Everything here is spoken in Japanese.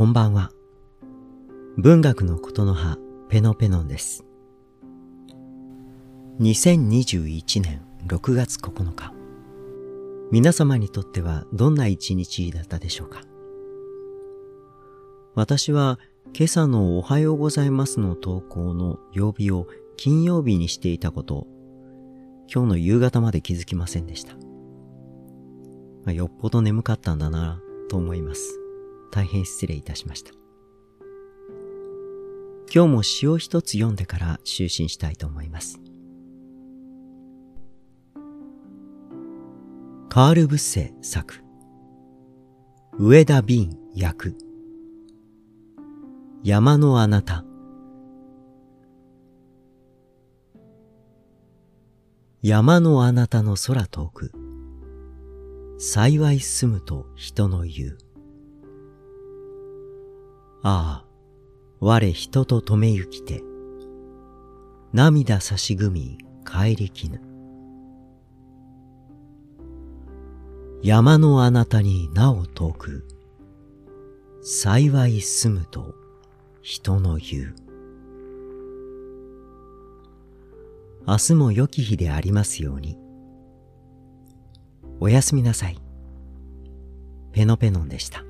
こんばんは。文学のことの葉ペノペノンです。2021年6月9日。皆様にとってはどんな一日だったでしょうか。私は今朝のおはようございますの投稿の曜日を金曜日にしていたことを今日の夕方まで気づきませんでした。よっぽど眠かったんだなと思います。大変失礼いたしました。今日も詩を一つ読んでから就寝したいと思います。カール・ブッセ作、上田敏訳、山のあなた。山のあなたの空遠く、幸い住むと人の言う。ああ、我人と止めゆきて、涙差しぐみ帰りきぬ。山のあなたになお遠く、幸い住むと人の言う。明日も良き日でありますように。おやすみなさい。ペノペノンでした。